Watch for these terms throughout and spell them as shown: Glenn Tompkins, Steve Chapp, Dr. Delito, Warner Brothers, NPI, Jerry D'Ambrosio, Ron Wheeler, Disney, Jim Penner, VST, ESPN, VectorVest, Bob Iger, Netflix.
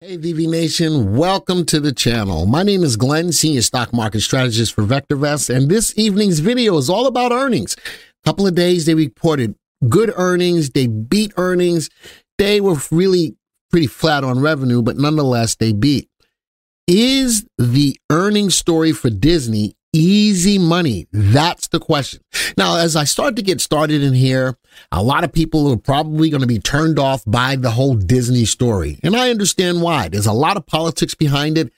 Hey, VV Nation, welcome to the channel. My name is Glenn, Senior Stock Market Strategist for VectorVest, and this evening's video is all about earnings. A couple of days, they reported good earnings, they beat earnings. They were really pretty flat on revenue, but nonetheless, they beat. Is the earnings story for Disney easy money? That's the question. Now, as I start to get started in here, a lot of people are probably going to be turned off by the whole Disney story. And I understand why. There's a lot of politics behind it.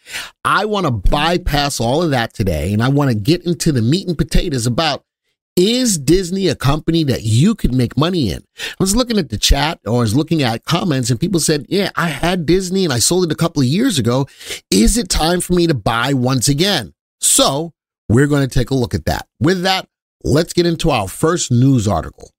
I want to bypass all of that today, and I want to get into the meat and potatoes about, is Disney a company that you could make money in? I was looking at the chat, or I was looking at comments, and people said, yeah, I had Disney and I sold it a couple of years ago. Is it time for me to buy once again? So we're going to take a look at that. With that, let's get into our first news article.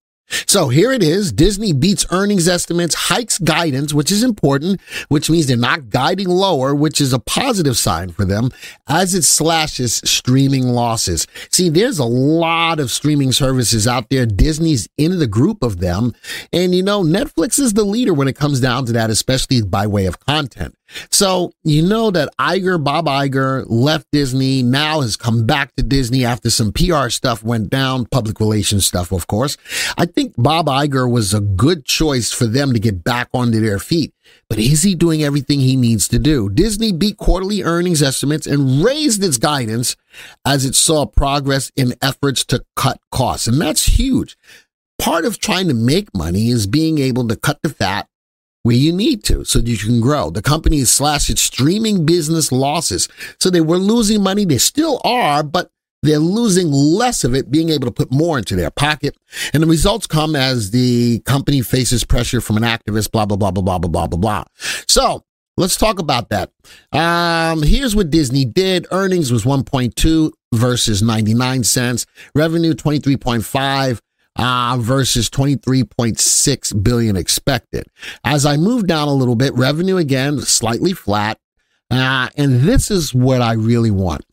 So here it is. Disney beats earnings estimates, hikes guidance, which is important, which means they're not guiding lower, which is a positive sign for them, as it slashes streaming losses. See, there's a lot of streaming services out there. Disney's in the group of them. And, you know, Netflix is the leader when it comes down to that, especially by way of content. So, you know that Bob Iger left Disney, now has come back to Disney after some PR stuff went down, public relations stuff, of course. I think Bob Iger was a good choice for them to get back onto their feet. But is he doing everything he needs to do? Disney beat quarterly earnings estimates and raised its guidance as it saw progress in efforts to cut costs. And that's huge. Part of trying to make money is being able to cut the fat where you need to so that you can grow. The company has slashed its streaming business losses. So they were losing money. They still are, but they're losing less of it, being able to put more into their pocket. And the results come as the company faces pressure from an activist, blah, blah, blah, blah, blah, blah, blah, blah. So let's talk about that. Here's what Disney did. Earnings was 1.2 versus 99 cents. Revenue 23.5. Versus 23.6 billion expected. As I move down a little bit, revenue again, slightly flat. And this is what I really want.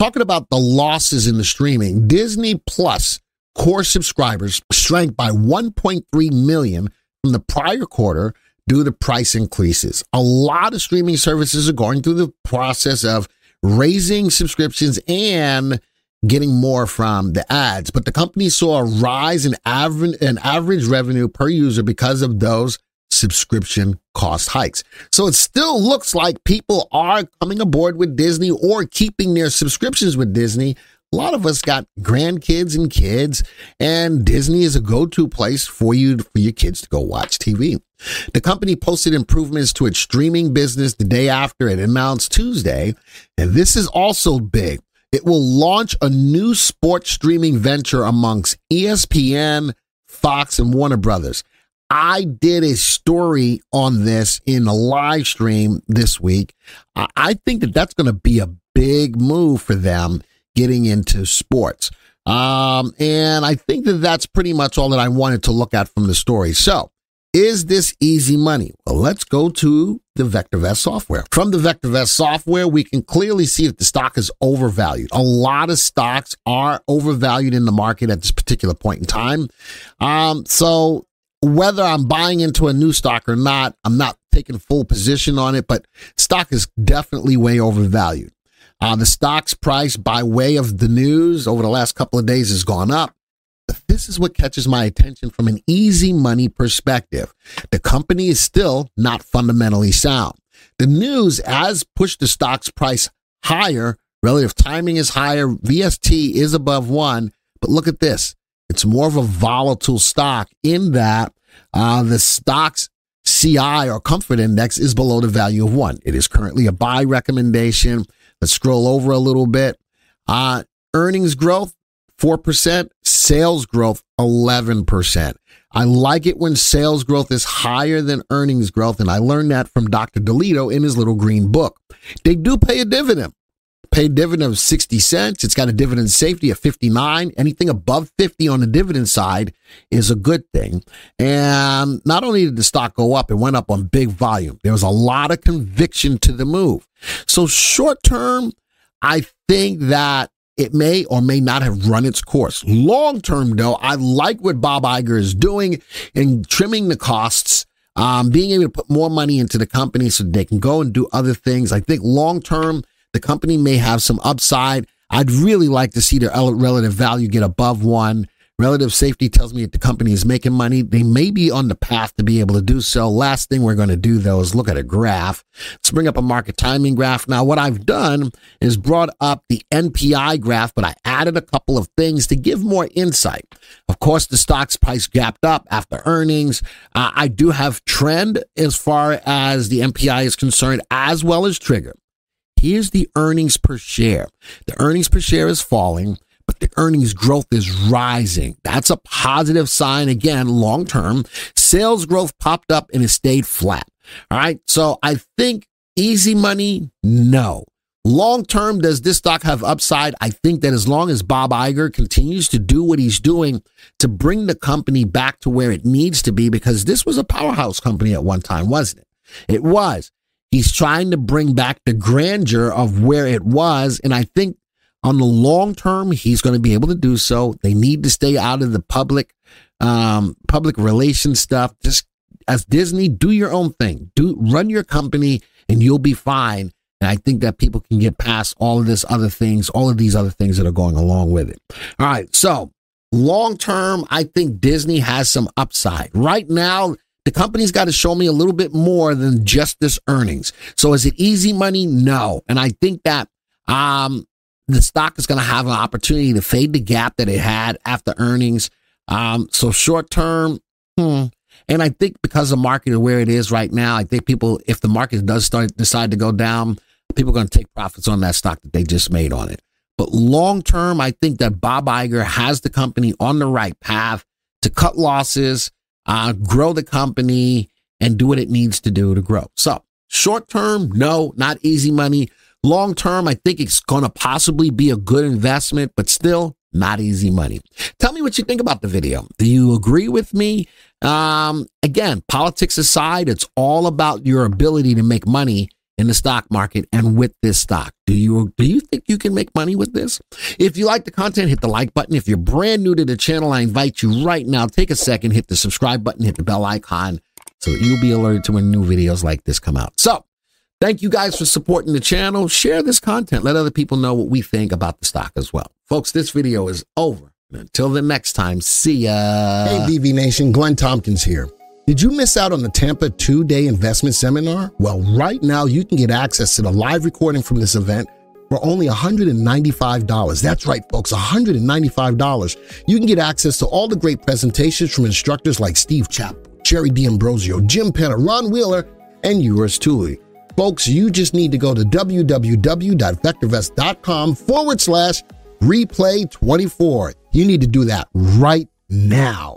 Talking about the losses in the streaming, Disney Plus core subscribers shrank by 1.3 million from the prior quarter due to price increases. A lot of streaming services are going through the process of raising subscriptions and getting more from the ads, but the company saw a rise in average revenue per user because of those subscription cost hikes. So it still looks like people are coming aboard with Disney or keeping their subscriptions with Disney. A lot of us got grandkids and kids, and Disney is a go-to place for you, for your kids to go watch TV. The company posted improvements to its streaming business the day after it announced Tuesday, and this is also big. It will launch a new sports streaming venture amongst ESPN, Fox, and Warner Brothers. I did a story on this in a live stream this week. I think that that's going to be a big move for them getting into sports. And I think that that's pretty much all that I wanted to look at from the story. So, is this easy money? Well, let's go to the VectorVest software. From the VectorVest software, we can clearly see that the stock is overvalued. A lot of stocks are overvalued in the market at this particular point in time. So whether I'm buying into a new stock or not, I'm not taking full position on it, but stock is definitely way overvalued. The stock's price by way of the news over the last couple of days has gone up. This is what catches my attention from an easy money perspective. The company is still not fundamentally sound. The news has pushed the stock's price higher. Relative timing is higher. VST is above one. But look at this. It's more of a volatile stock in that the stock's CI or comfort index is below the value of one. It is currently a buy recommendation. Let's scroll over a little bit. Earnings growth, 4%, sales growth, 11%. I like it when sales growth is higher than earnings growth, and I learned that from Dr. Delito in his little green book. They do pay a dividend, paid dividend of 60 cents. It's got a dividend safety of 59. Anything above 50 on the dividend side is a good thing. And not only did the stock go up, it went up on big volume. There was a lot of conviction to the move. So short term, I think that it may or may not have run its course. Long term, though, I like what Bob Iger is doing in trimming the costs, being able to put more money into the company so they can go and do other things. I think long term, the company may have some upside. I'd really like to see their relative value get above one. Relative safety tells me that the company is making money. They may be on the path to be able to do so. Last thing we're going to do, though, is look at a graph. Let's bring up a market timing graph. Now, what I've done is brought up the NPI graph, but I added a couple of things to give more insight. Of course, the stock's price gapped up after earnings. I do have trend as far as the NPI is concerned, as well as trigger. Here's the earnings per share. The earnings per share is falling, but the earnings growth is rising. That's a positive sign. Again, long-term sales growth popped up and it stayed flat. All right. So I think easy money, no. Long-term, does this stock have upside? I think that as long as Bob Iger continues to do what he's doing to bring the company back to where it needs to be, because this was a powerhouse company at one time, wasn't it? It was. He's trying to bring back the grandeur of where it was. And I think on the long term, he's going to be able to do so. They need to stay out of the public relations stuff. Just as Disney, do your own thing. Run your company and you'll be fine. And I think that people can get past all of these other things that are going along with it. All right. So long term, I think Disney has some upside. Right now, the company's got to show me a little bit more than just this earnings. So is it easy money? No. And I think that, the stock is going to have an opportunity to fade the gap that it had after earnings. So short term, and I think because the market is where it is right now, I think people, if the market does decide to go down, people are going to take profits on that stock that they just made on it. But long term, I think that Bob Iger has the company on the right path to cut losses, grow the company, and do what it needs to do to grow. So short term, no, not easy money. Long term, I think it's going to possibly be a good investment, but still not easy money. Tell me what you think about the video. Do you agree with me? Again, politics aside, it's all about your ability to make money in the stock market and with this stock. Do you think you can make money with this? If you like the content, hit the like button. If you're brand new to the channel, I invite you right now, take a second, hit the subscribe button, hit the bell icon so that you'll be alerted to when new videos like this come out. So, thank you guys for supporting the channel. Share this content. Let other people know what we think about the stock as well. Folks, this video is over. And until the next time, see ya. Hey, BV Nation, Glenn Tompkins here. Did you miss out on the Tampa 2-day investment seminar? Well, right now you can get access to the live recording from this event for only $195. That's right, folks, $195. You can get access to all the great presentations from instructors like Steve Chapp, Jerry D'Ambrosio, Jim Penner, Ron Wheeler, and yours truly. Folks, you just need to go to www.vectorvest.com/replay24. You need to do that right now.